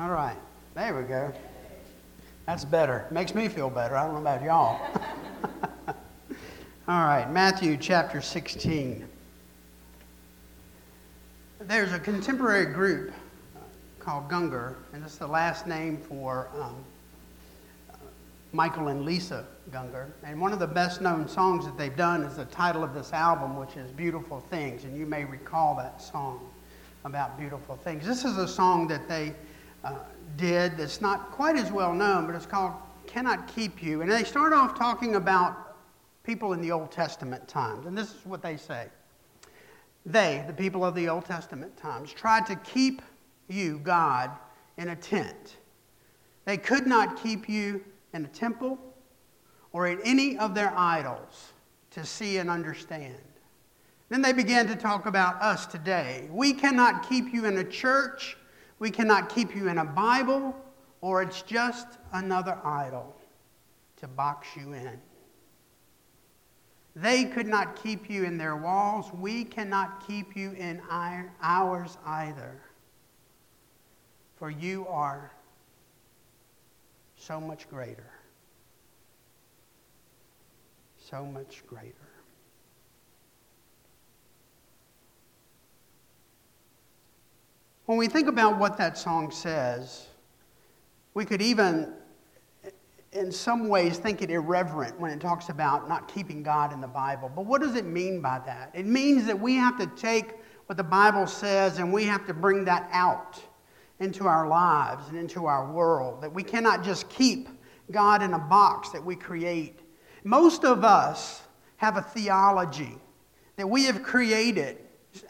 All right. There we go. That's better. Makes me feel better. I don't know about y'all. All right. Matthew chapter 16. There's a contemporary group called Gungor, and it's the last name for Michael and Lisa Gungor. And one of the best known songs that they've done is the title of this album, which is Beautiful Things. And you may recall that song about beautiful things. This is a song that they did that's not quite as well known, but it's called Cannot Keep You. And they start off talking about people in the Old Testament times. And this is what they say. They, the people of the Old Testament times, tried to keep you, God, in a tent. They could not keep you in a temple or in any of their idols to see and understand. Then they began to talk about us today. We cannot keep you in a church. We cannot keep you in a Bible, or it's just another idol to box you in. They could not keep you in their walls. We cannot keep you in ours either. For you are so much greater. So much greater. When we think about what that song says, we could even, in some ways, think it irreverent when it talks about not keeping God in the Bible. But what does it mean by that? It means that we have to take what the Bible says and we have to bring that out into our lives and into our world. That we cannot just keep God in a box that we create. Most of us have a theology that we have created.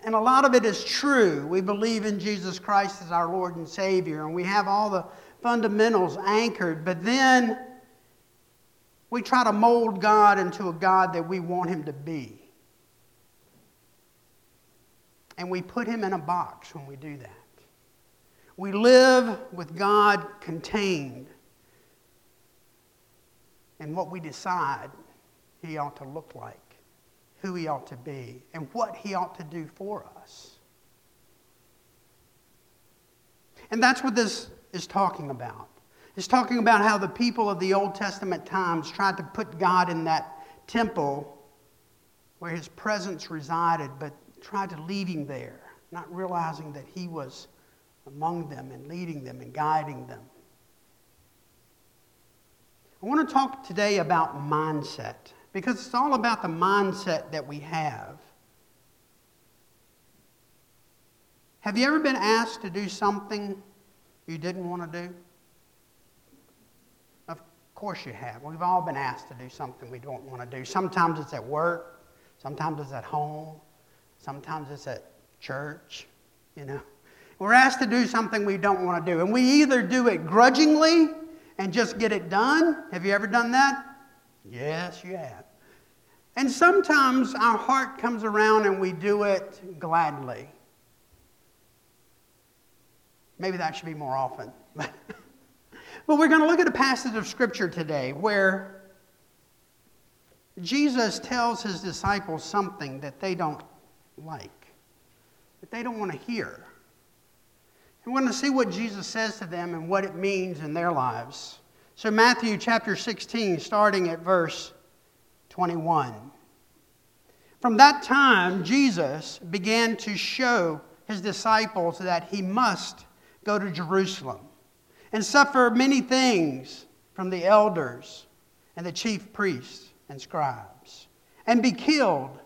And a lot of it is true. We believe in Jesus Christ as our Lord and Savior, and we have all the fundamentals anchored. But then we try to mold God into a God that we want Him to be. And we put Him in a box when we do that. We live with God contained in what we decide He ought to look like, who He ought to be, and what He ought to do for us. And that's what this is talking about. It's talking about how the people of the Old Testament times tried to put God in that temple where His presence resided, but tried to lead Him there, not realizing that He was among them and leading them and guiding them. I want to talk today about mindset, because it's all about the mindset that we have. Have you ever been asked to do something you didn't want to do? Of course you have. We've all been asked to do something we don't want to do. Sometimes it's at work. Sometimes it's at home. Sometimes it's at church. You know, we're asked to do something we don't want to do. And we either do it grudgingly and just get it done. Have you ever done that? Yes, you have. And sometimes our heart comes around and we do it gladly. Maybe that should be more often. But we're going to look at a passage of Scripture today where Jesus tells His disciples something that they don't like, that they don't want to hear. And we're going to see what Jesus says to them and what it means in their lives. So Matthew chapter 16, starting at verse 21. From that time, Jesus began to show His disciples that He must go to Jerusalem and suffer many things from the elders and the chief priests and scribes, and be killed,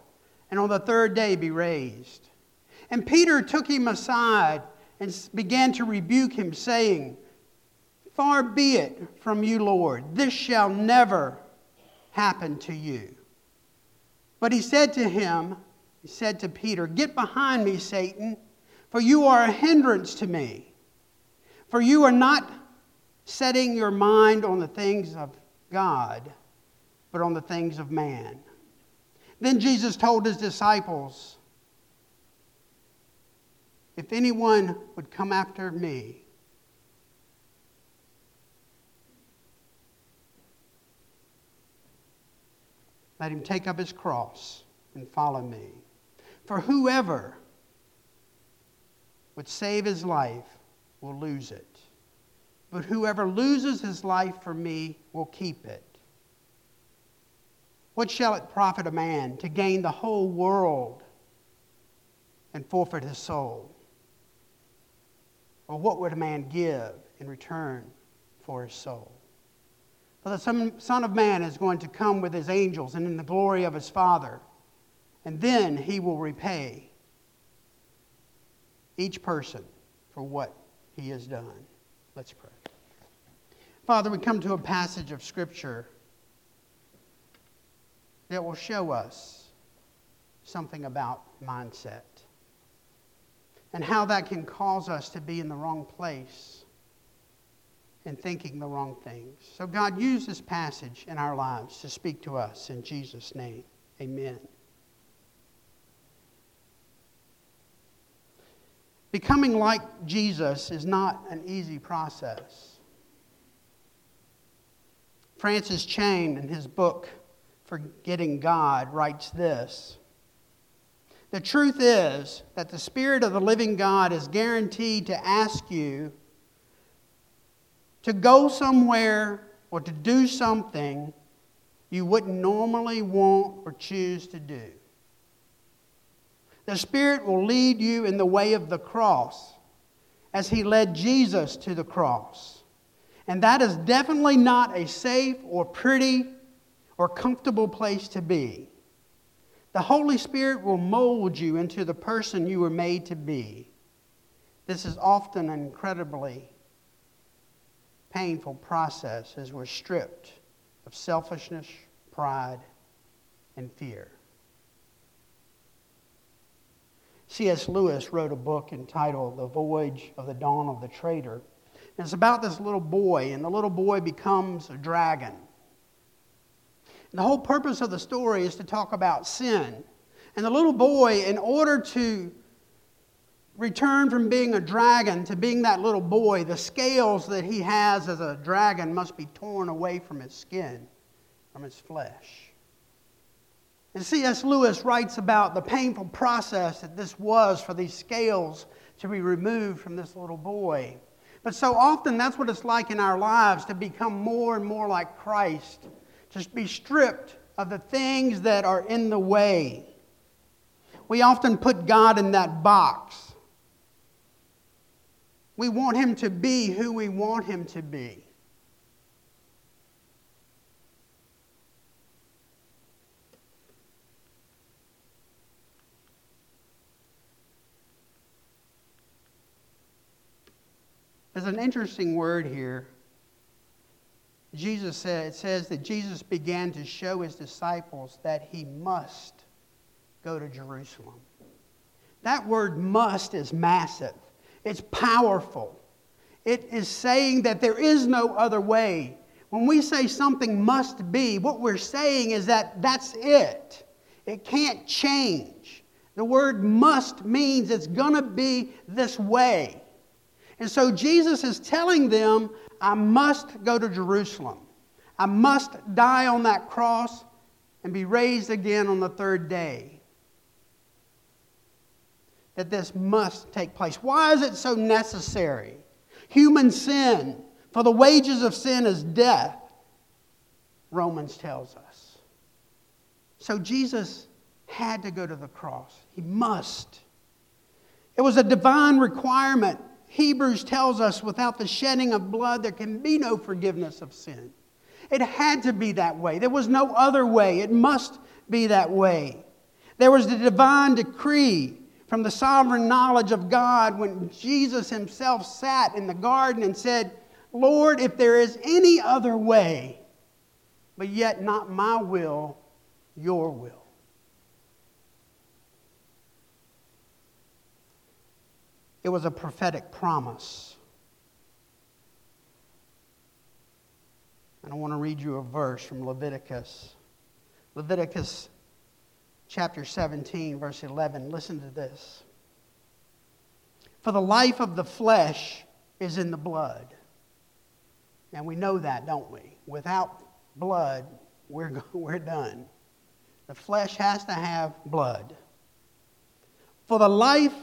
and on the third day be raised. And Peter took Him aside and began to rebuke Him, saying, "Far be it from you, Lord, this shall never happen to you." But he said to Peter, "Get behind me, Satan, for you are a hindrance to me. For you are not setting your mind on the things of God, but on the things of man." Then Jesus told His disciples, "If anyone would come after me, let him take up his cross and follow me. For whoever would save his life will lose it. but whoever loses his life for me will keep it. What shall it profit a man to gain the whole world and forfeit his soul? Or what would a man give in return for his soul? For the Son of Man is going to come with his angels and in the glory of his Father, and then he will repay each person for what he has done. Let's pray. Father, we come to a passage of Scripture that will show us something about mindset and how that can cause us to be in the wrong place and thinking the wrong things. So God, use this passage in our lives to speak to us in Jesus' name. Amen. Becoming like Jesus is not an easy process. Francis Chan, in his book, Forgetting God, writes this: the truth is that the Spirit of the living God is guaranteed to ask you to go somewhere or to do something you wouldn't normally want or choose to do. The Spirit will lead you in the way of the cross as He led Jesus to the cross. And that is definitely not a safe or pretty or comfortable place to be. The Holy Spirit will mold you into the person you were made to be. This is often an incredibly painful process as we're stripped of selfishness, pride, and fear. C.S. Lewis wrote a book entitled The Voyage of the Dawn of the Trader. And it's about this little boy, and the little boy becomes a dragon. And the whole purpose of the story is to talk about sin. And the little boy, in order to return from being a dragon to being that little boy, the scales that he has as a dragon must be torn away from his skin, from his flesh. And C.S. Lewis writes about the painful process that this was for these scales to be removed from this little boy. But so often that's what it's like in our lives, to become more and more like Christ, to be stripped of the things that are in the way. We often put God in that box. We want Him to be who we want Him to be. There's an interesting word here. Jesus said, it says that Jesus began to show His disciples that He must go to Jerusalem. That word must is massive. It's powerful. It is saying that there is no other way. When we say something must be, what we're saying is that that's it. It can't change. The word must means it's going to be this way. And so Jesus is telling them, I must go to Jerusalem. I must die on that cross and be raised again on the third day. That this must take place. Why is it so necessary? Human sin, for the wages of sin is death, Romans tells us. So Jesus had to go to the cross. He must. It was a divine requirement. Hebrews tells us without the shedding of blood, there can be no forgiveness of sin. It had to be that way. There was no other way. It must be that way. There was the divine decree from the sovereign knowledge of God when Jesus Himself sat in the garden and said, Lord, if there is any other way, but yet not my will, your will. It was a prophetic promise. And I want to read you a verse from Leviticus. Leviticus chapter 17, verse 11. Listen to this. For the life of the flesh is in the blood. And we know that, don't we? Without blood, we're done. The flesh has to have blood. For the life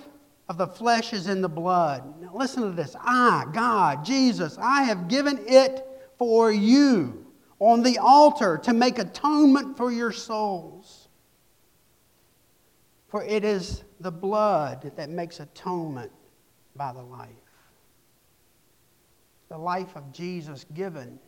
of the flesh is in the blood. Now listen to this. I, God, Jesus, I have given it for you on the altar to make atonement for your souls. For it is the blood that makes atonement by the life. The life of Jesus given,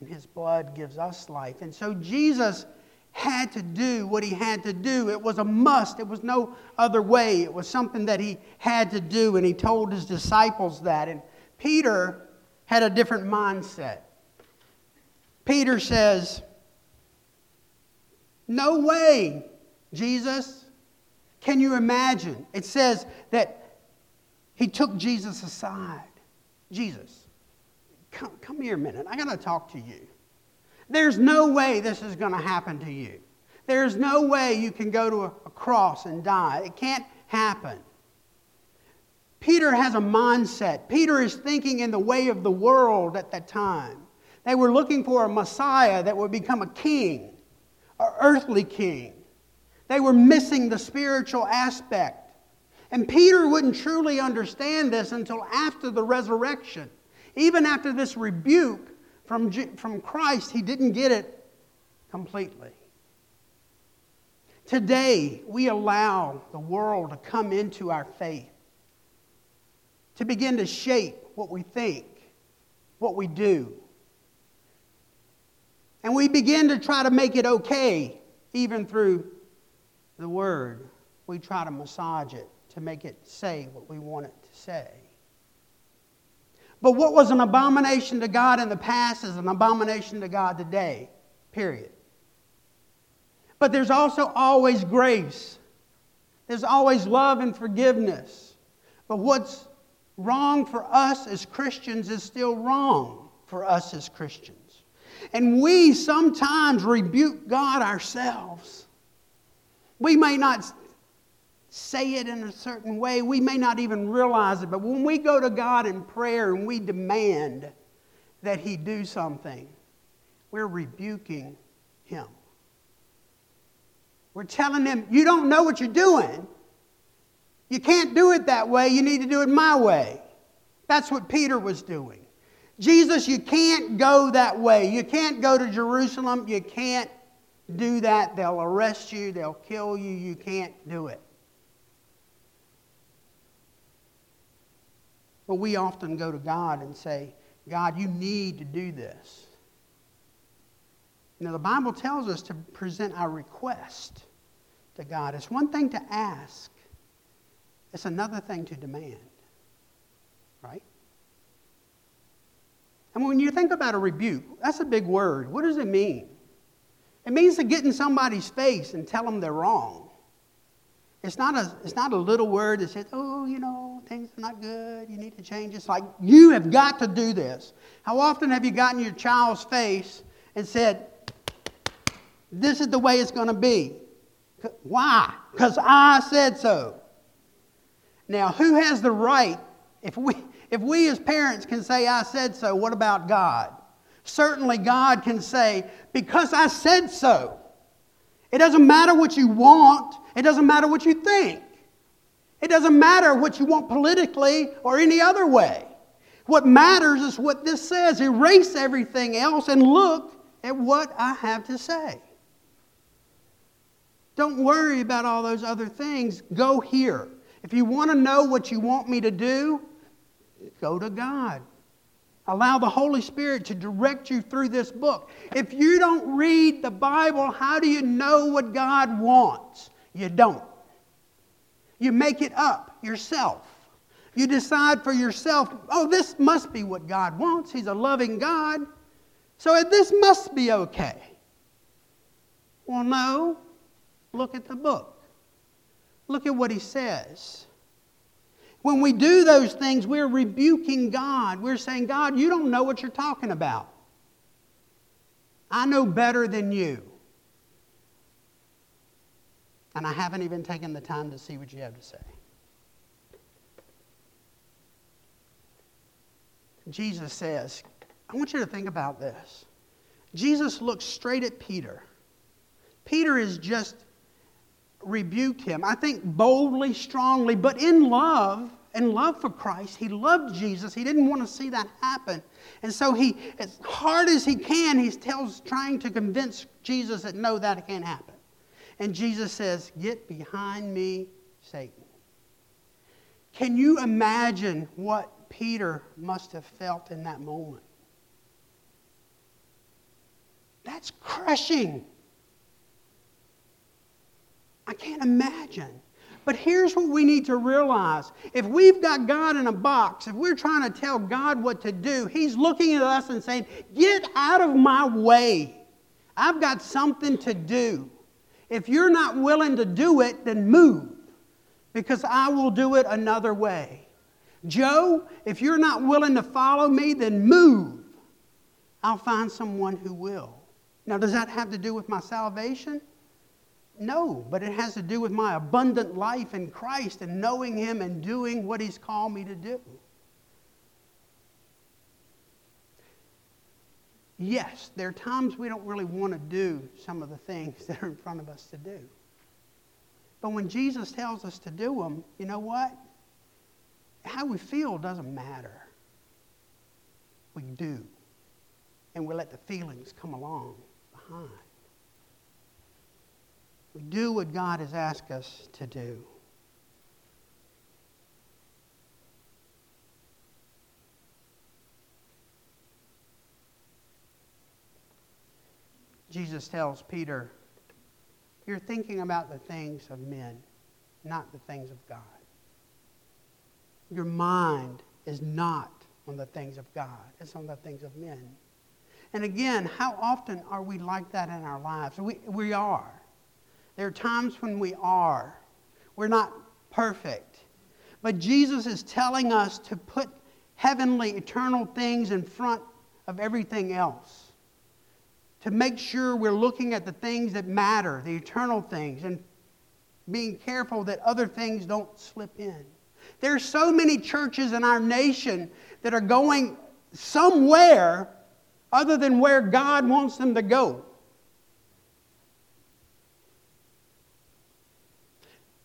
and his blood gives us life. And so Jesus had to do what he had to do. It was a must. It was no other way. It was something that he had to do, and he told his disciples that. And Peter had a different mindset. Peter says, "No way, Jesus. Can you imagine?" It says that he took Jesus aside. "Jesus, come here a minute. I got to talk to you. There's no way this is going to happen to you. There's no way you can go to a cross and die. It can't happen." Peter has a mindset. Peter is thinking in the way of the world at that time. They were looking for a Messiah that would become a king, an earthly king. They were missing the spiritual aspect. And Peter wouldn't truly understand this until after the resurrection. Even after this rebuke from Christ, he didn't get it completely. Today, we allow the world to come into our faith, to begin to shape what we think, what we do. And we begin to try to make it okay, even through the Word. We try to massage it to make it say what we want it to say. But what was an abomination to God in the past is an abomination to God today, period. But there's also always grace. There's always love and forgiveness. But what's wrong for us as Christians is still wrong for us as Christians. And we sometimes rebuke God ourselves. We may not say it in a certain way. We may not even realize it. But when we go to God in prayer and we demand that he do something, we're rebuking him. We're telling him, "You don't know what you're doing. You can't do it that way. You need to do it my way." That's what Peter was doing. "Jesus, you can't go that way. You can't go to Jerusalem. You can't do that. They'll arrest you. They'll kill you. You can't do it." But we often go to God and say, "God, you need to do this." Now, the Bible tells us to present our request to God. It's one thing to ask. It's another thing to demand, right? And when you think about a rebuke, that's a big word. What does it mean? It means to get in somebody's face and tell them they're wrong. It's not a little word that says, "Oh, you know, things are not good. You need to change." It's like, you have got to do this. How often have you gotten your child's face and said, "This is the way it's going to be"? Why? Because I said so. Now, who has the right? If we as parents can say, "I said so," what about God? Certainly God can say, "Because I said so." It doesn't matter what you want. It doesn't matter what you think. It doesn't matter what you want politically or any other way. What matters is what this says. Erase everything else and look at what I have to say. Don't worry about all those other things. Go here. If you want to know what you want me to do, go to God. Allow the Holy Spirit to direct you through this book. If you don't read the Bible, how do you know what God wants? You don't. You make it up yourself. You decide for yourself, "Oh, this must be what God wants. He's a loving God, so this must be okay." Well, no. Look at the book. Look at what he says. When we do those things, we're rebuking God. We're saying, "God, you don't know what you're talking about. I know better than you. And I haven't even taken the time to see what you have to say." Jesus says, I want you to think about this. Jesus looks straight at Peter. Peter is just rebuked him. I think boldly, strongly, but in love, and love for Christ. He loved Jesus. He didn't want to see that happen. And so he, as hard as he can, he's trying to convince Jesus that no, that can't happen. And Jesus says, "Get behind me, Satan." Can you imagine what Peter must have felt in that moment? That's crushing. I can't imagine. But here's what we need to realize. If we've got God in a box, if we're trying to tell God what to do, he's looking at us and saying, "Get out of my way. I've got something to do. If you're not willing to do it, then move, because I will do it another way. Joe, if you're not willing to follow me, then move. I'll find someone who will." Now, does that have to do with my salvation? No, but it has to do with my abundant life in Christ and knowing him and doing what he's called me to do. Yes, there are times we don't really want to do some of the things that are in front of us to do. But when Jesus tells us to do them, you know what? How we feel doesn't matter. We do. And we let the feelings come along behind. We do what God has asked us to do. Jesus tells Peter, "You're thinking about the things of men, not the things of God. Your mind is not on the things of God. It's on the things of men." And again, how often are we like that in our lives? We are. There are times when we are. We're not perfect. But Jesus is telling us to put heavenly, eternal things in front of everything else. To make sure we're looking at the things that matter, the eternal things, and being careful that other things don't slip in. There are so many churches in our nation that are going somewhere other than where God wants them to go.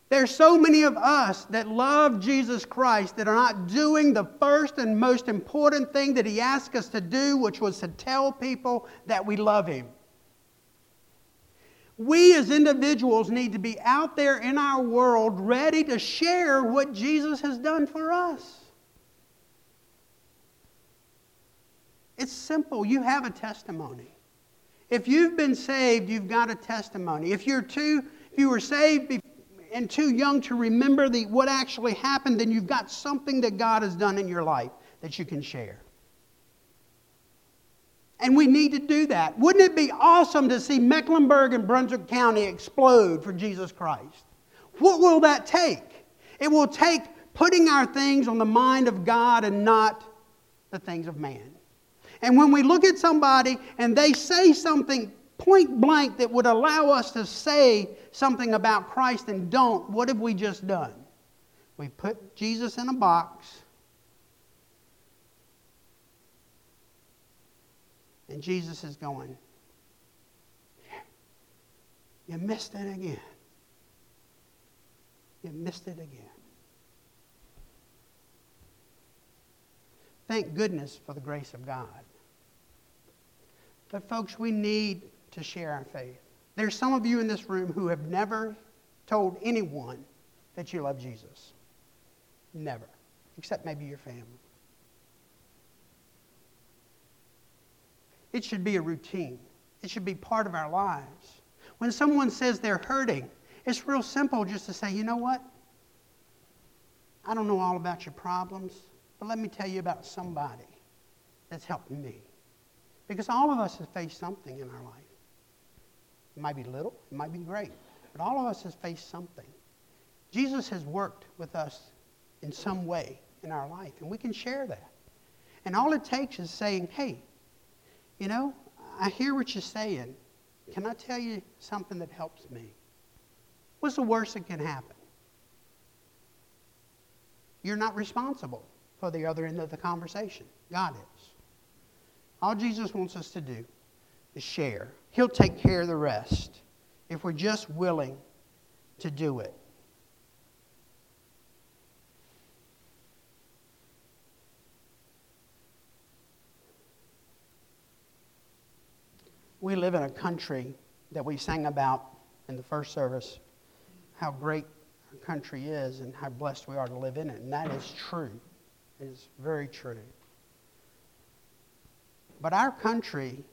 There's so many of us that love Jesus Christ that are not doing the first and most important thing that he asked us to do, which was to tell people that we love him. We as individuals need to be out there in our world ready to share what Jesus has done for us. It's simple. You have a testimony. If you've been saved, you've got a testimony. If you were saved and too young to remember what actually happened, then you've got something that God has done in your life that you can share. And we need to do that. Wouldn't it be awesome to see Mecklenburg and Brunswick County explode for Jesus Christ? What will that take? It will take putting our things on the mind of God and not the things of man. And when we look at somebody and they say something point blank that would allow us to say something about Christ and don't, what have we just done? We put Jesus in a box. And Jesus is going, "You missed it again. You missed it again." Thank goodness for the grace of God. But folks, we need to share our faith. There's some of you in this room who have never told anyone that you love Jesus. Never. Except maybe your family. It should be a routine. It should be part of our lives. When someone says they're hurting, it's real simple just to say, "You know what? I don't know all about your problems, but let me tell you about somebody that's helped me." Because all of us have faced something in our life. It might be little, it might be great, but all of us have faced something. Jesus has worked with us in some way in our life, and we can share that. And all it takes is saying, "Hey, you know, I hear what you're saying. Can I tell you something that helps me?" What's the worst that can happen? You're not responsible for the other end of the conversation. God is. All Jesus wants us to do is share. He'll take care of the rest if we're just willing to do it. We live in a country that we sang about in the first service, how great our country is and how blessed we are to live in it. And that is true. It is very true. But our country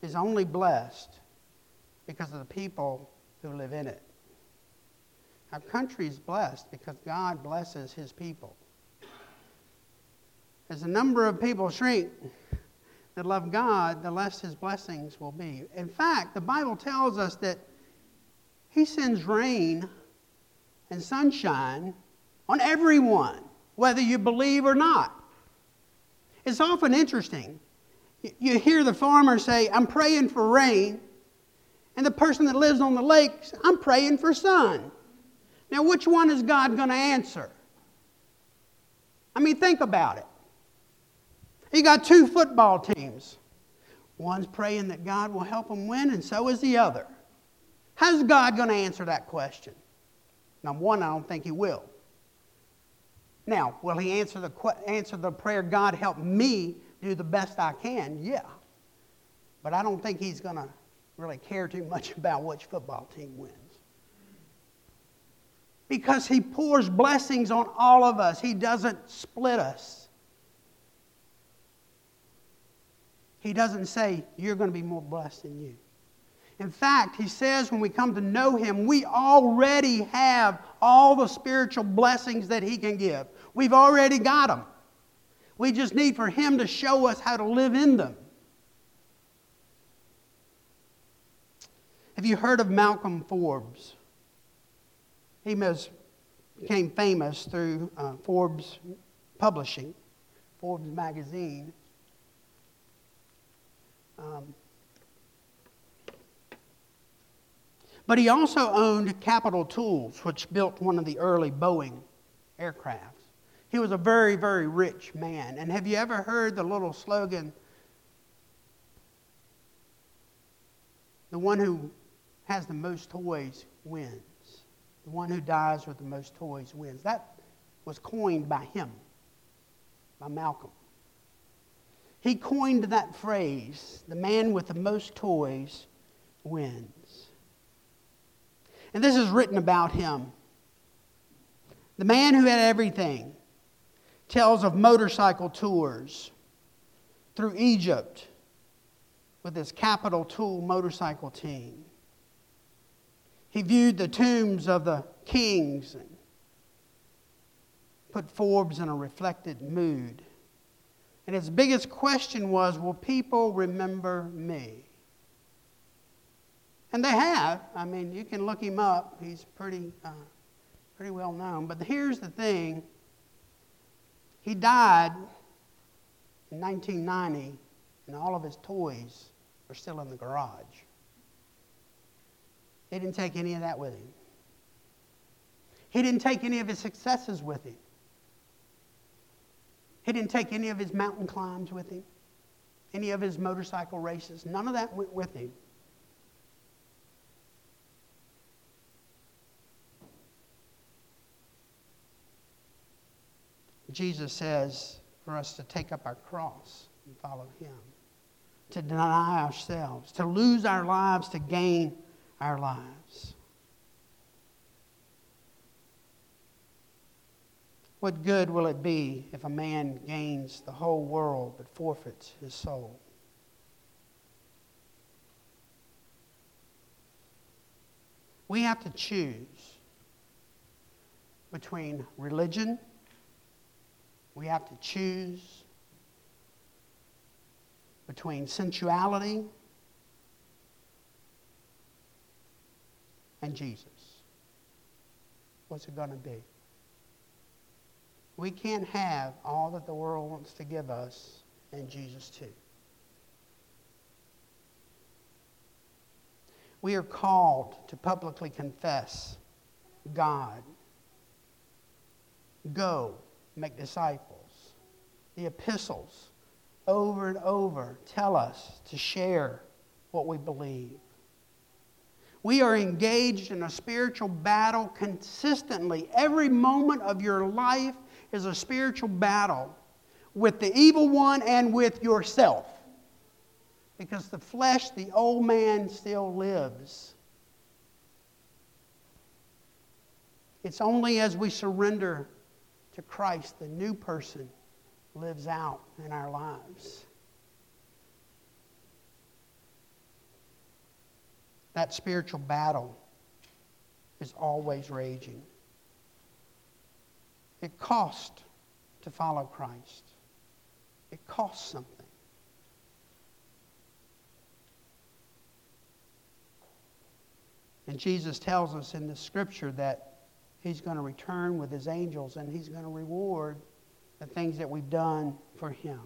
is only blessed because of the people who live in it. Our country is blessed because God blesses his people. As the number of people shrink that love God, the less his blessings will be. In fact, the Bible tells us that he sends rain and sunshine on everyone, whether you believe or not. It's often interesting. You hear the farmer say, "I'm praying for rain," and the person that lives on the lake, "I'm praying for sun." Now, which one is God going to answer? I mean, think about it. You got two football teams. One's praying that God will help them win, and so is the other. How's God going to answer that question? Number one, I don't think he will. Now, will he answer the prayer, "God help me do the best I can"? Yeah. But I don't think he's going to really care too much about which football team wins. Because he pours blessings on all of us. He doesn't split us. He doesn't say, "You're going to be more blessed than you." In fact, he says when we come to know him, we already have all the spiritual blessings that he can give. We've already got them. We just need for him to show us how to live in them. Have you heard of Malcolm Forbes? He became famous through Forbes Publishing, Forbes magazine. But he also owned Capital Tools, which built one of the early Boeing aircrafts. He was a very, very rich man. And have you ever heard the little slogan, "The one who has the most toys wins. The one who dies with the most toys wins"? That was coined by him, by Malcolm. He coined that phrase, "The man with the most toys wins." And this is written about him. "The man who had everything tells of motorcycle tours through Egypt with his Capital Tool motorcycle team. He viewed the tombs of the kings and put Forbes in a reflected mood. And his biggest question was, will people remember me?" And they have. I mean, you can look him up. He's pretty well known. But here's the thing. He died in 1990, and all of his toys are still in the garage. He didn't take any of that with him. He didn't take any of his successes with him. He didn't take any of his mountain climbs with him, any of his motorcycle races. None of that went with him. Jesus says for us to take up our cross and follow him, to deny ourselves, to lose our lives, to gain our lives. What good will it be if a man gains the whole world but forfeits his soul? We have to choose between religion. We have to choose between sensuality and Jesus. What's it going to be? We can't have all that the world wants to give us and Jesus too. We are called to publicly confess God. Go. Make disciples. The epistles over and over tell us to share what we believe. We are engaged in a spiritual battle consistently. Every moment of your life is a spiritual battle with the evil one and with yourself. Because the flesh, the old man, still lives. It's only as we surrender to Christ, the new person lives out in our lives. That spiritual battle is always raging. It costs to follow Christ. It costs something. And Jesus tells us in the scripture that He's going to return with His angels and He's going to reward the things that we've done for Him.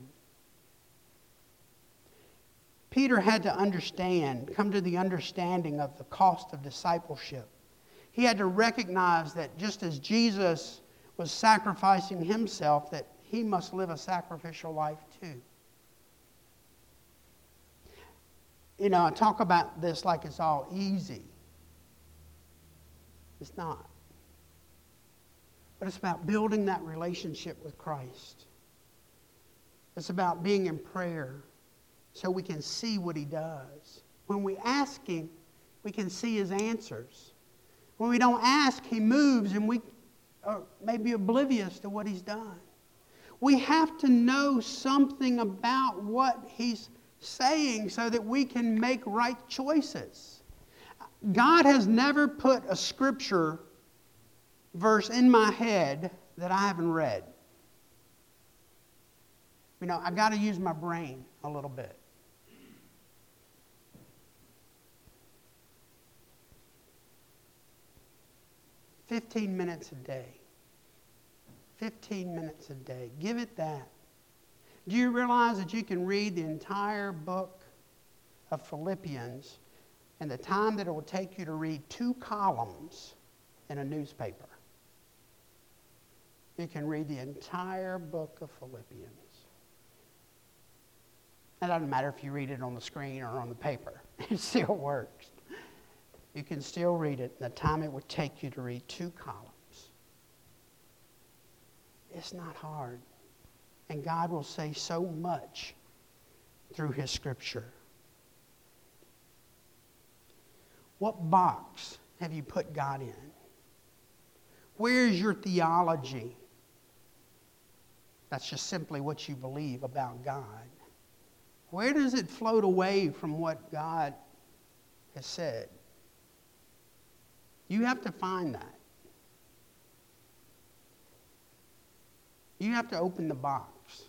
Peter had to understand, come to the understanding of the cost of discipleship. He had to recognize that just as Jesus was sacrificing Himself, that he must live a sacrificial life too. You know, I talk about this like it's all easy. It's not. But it's about building that relationship with Christ. It's about being in prayer so we can see what He does. When we ask Him, we can see His answers. When we don't ask, He moves and we are maybe oblivious to what He's done. We have to know something about what He's saying so that we can make right choices. God has never put a scripture verse in my head that I haven't read. You know, I got to use my brain a little bit. Fifteen minutes a day. Give it that. Do you realize that you can read the entire book of Philippians in the time that it will take you to read two columns in a newspaper? You can read the entire book of Philippians. It doesn't matter if you read it on the screen or on the paper. It still works. You can still read it in the time it would take you to read two columns. It's not hard. And God will say so much through His scripture. What box have you put God in? Where is your theology? That's just simply what you believe about God. Where does it float away from what God has said? You have to find that. You have to open the box.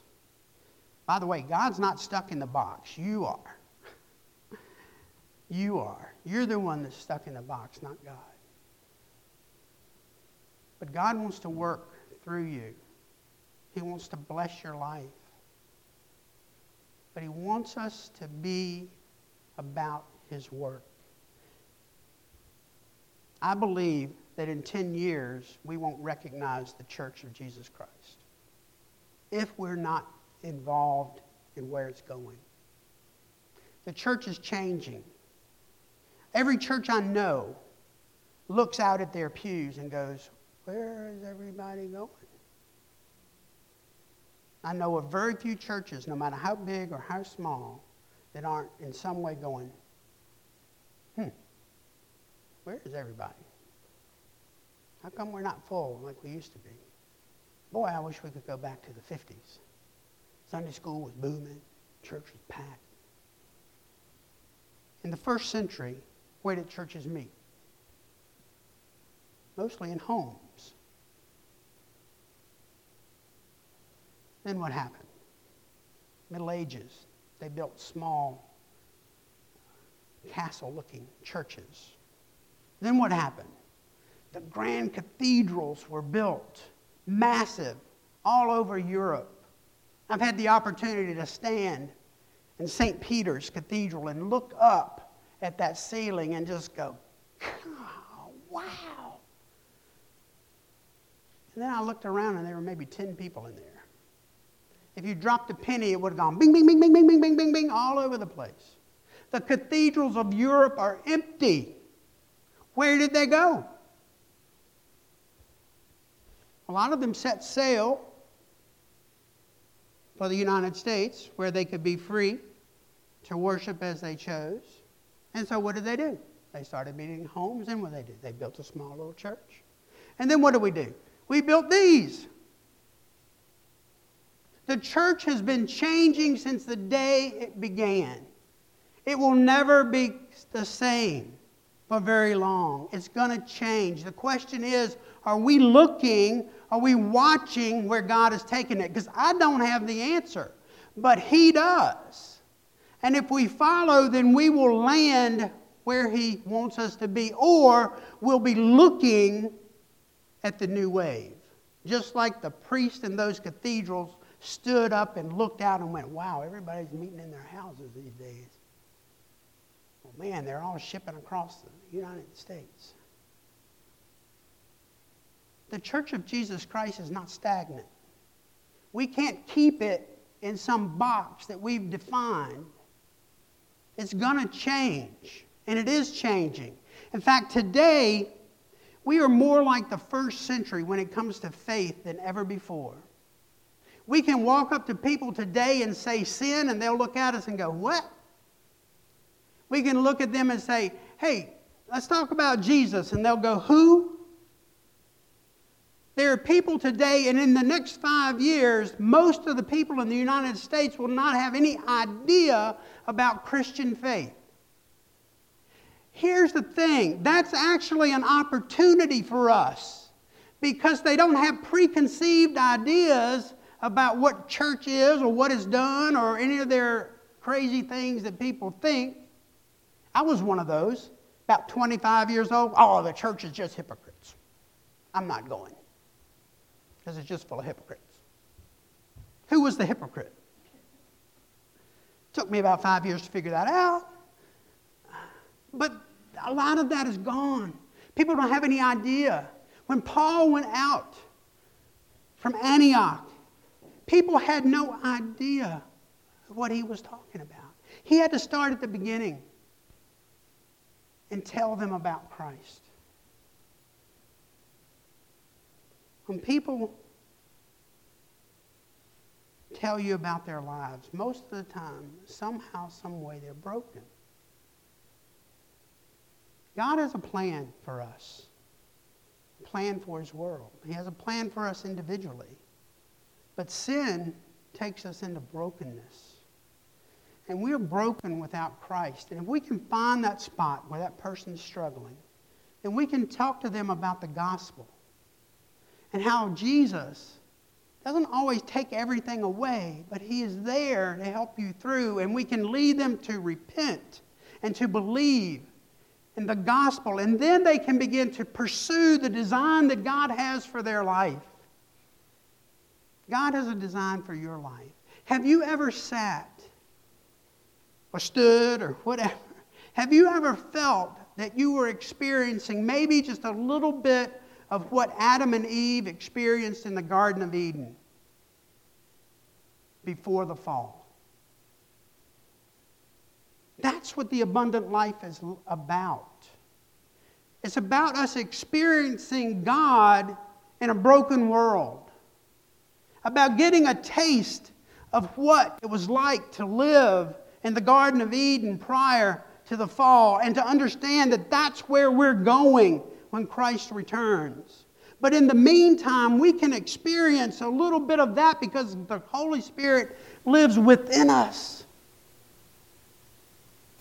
By the way, God's not stuck in the box. You are. You are. You're the one that's stuck in the box, not God. But God wants to work through you. He wants to bless your life. But He wants us to be about His work. I believe that in 10 years, we won't recognize the Church of Jesus Christ if we're not involved in where it's going. The church is changing. Every church I know looks out at their pews and goes, where is everybody going? I know of very few churches, no matter how big or how small, that aren't in some way going, where is everybody? How come we're not full like we used to be? Boy, I wish we could go back to the 50s. Sunday school was booming. Church was packed. In the first century, where did churches meet? Mostly in homes. Then what happened? Middle Ages, they built small castle-looking churches. Then what happened? The grand cathedrals were built, massive, all over Europe. I've had the opportunity to stand in St. Peter's Cathedral and look up at that ceiling and just go, oh, wow. And then I looked around and there were maybe 10 people in there. If you dropped a penny, it would have gone bing, bing, bing, bing, bing, bing, bing, bing, bing, all over the place. The cathedrals of Europe are empty. Where did they go? A lot of them set sail for the United States, where they could be free to worship as they chose. And so what did they do? They started meeting homes, and what did they do? They built a small little church. And then what do? We built these. The church has been changing since the day it began. It will never be the same for very long. It's going to change. The question is, are we looking, are we watching where God is taking it? Because I don't have the answer, but He does. And if we follow, then we will land where He wants us to be, or we'll be looking at the new wave. Just like the priests in those cathedrals stood up and looked out and went, wow, everybody's meeting in their houses these days. Well, man, they're all shipping across the United States. The Church of Jesus Christ is not stagnant. We can't keep it in some box that we've defined. It's going to change, and it is changing. In fact, today, we are more like the first century when it comes to faith than ever before. We can walk up to people today and say sin, and they'll look at us and go, what? We can look at them and say, hey, let's talk about Jesus, and they'll go, who? There are people today, and in the next 5 years, most of the people in the United States will not have any idea about Christian faith. Here's the thing. That's actually an opportunity for us, because they don't have preconceived ideas about what church is or what is done or any of their crazy things that people think. I was one of those, about 25 years old. Oh, the church is just hypocrites. I'm not going because it's just full of hypocrites. Who was the hypocrite? Took me about 5 years to figure that out. But a lot of that is gone. People don't have any idea. When Paul went out from Antioch, people had no idea what he was talking about. He had to start at the beginning and tell them about Christ. When people tell you about their lives, most of the time, somehow, some way, they're broken. God has a plan for us, a plan for His world. He has a plan for us individually. But sin takes us into brokenness. And we are broken without Christ. And if we can find that spot where that person's struggling, then we can talk to them about the gospel and how Jesus doesn't always take everything away, but He is there to help you through. And we can lead them to repent and to believe in the gospel. And then they can begin to pursue the design that God has for their life. God has a design for your life. Have you ever sat or stood or whatever? Have you ever felt that you were experiencing maybe just a little bit of what Adam and Eve experienced in the Garden of Eden before the fall? That's what the abundant life is about. It's about us experiencing God in a broken world, about getting a taste of what it was like to live in the Garden of Eden prior to the fall, and to understand that that's where we're going when Christ returns. But in the meantime, we can experience a little bit of that because the Holy Spirit lives within us.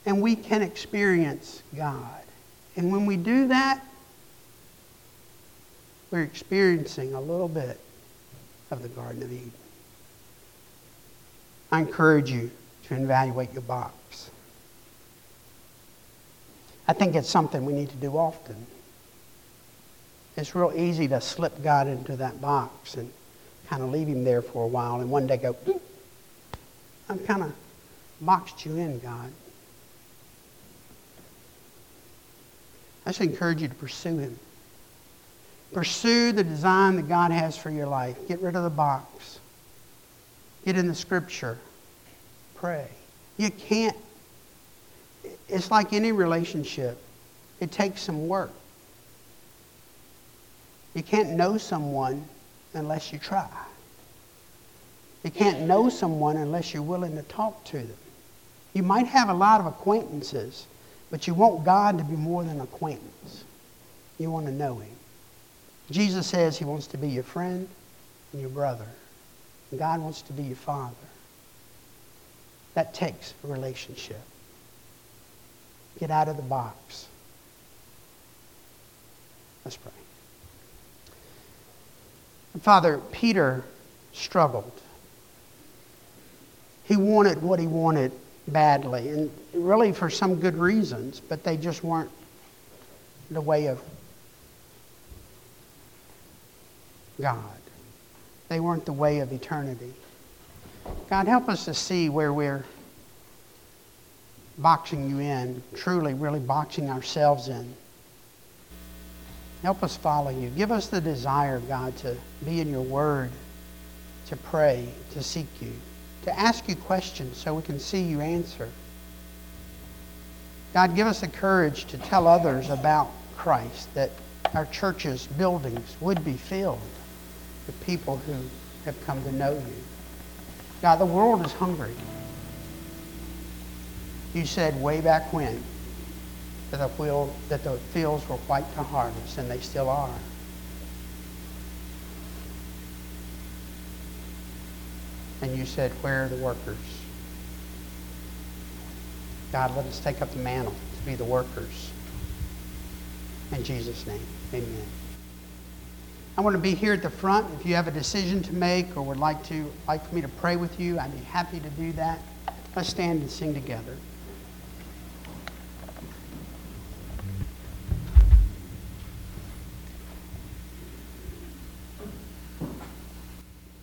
And we can experience God. And when we do that, we're experiencing a little bit of the Garden of Eden. I encourage you to evaluate your box. I think it's something we need to do often. It's real easy to slip God into that box and kind of leave Him there for a while, and one day go, I've kind of boxed you in, God. I just encourage you to pursue Him. Pursue the design that God has for your life. Get rid of the box. Get in the Scripture. Pray. You can't. It's like any relationship. It takes some work. You can't know someone unless you try. You can't know someone unless you're willing to talk to them. You might have a lot of acquaintances, but you want God to be more than an acquaintance. You want to know him. Jesus says he wants to be your friend and your brother. And God wants to be your father. That takes a relationship. Get out of the box. Let's pray. Father, Peter struggled. He wanted what he wanted badly, and really for some good reasons, but they just weren't the way of God. They weren't the way of eternity. God, help us to see where we're boxing you in, truly, really boxing ourselves in. Help us follow you. Give us the desire, God, to be in your word, to pray, to seek you, to ask you questions so we can see you answer. God, give us the courage to tell others about Christ, that our churches, buildings would be filled with people who have come to know you. God, the world is hungry. You said way back when that the fields were white to harvest, and they still are. And you said, where are the workers? God, let us take up the mantle to be the workers. In Jesus' name, amen. I want to be here at the front. If you have a decision to make or would like for me to pray with you, I'd be happy to do that. Let's stand and sing together.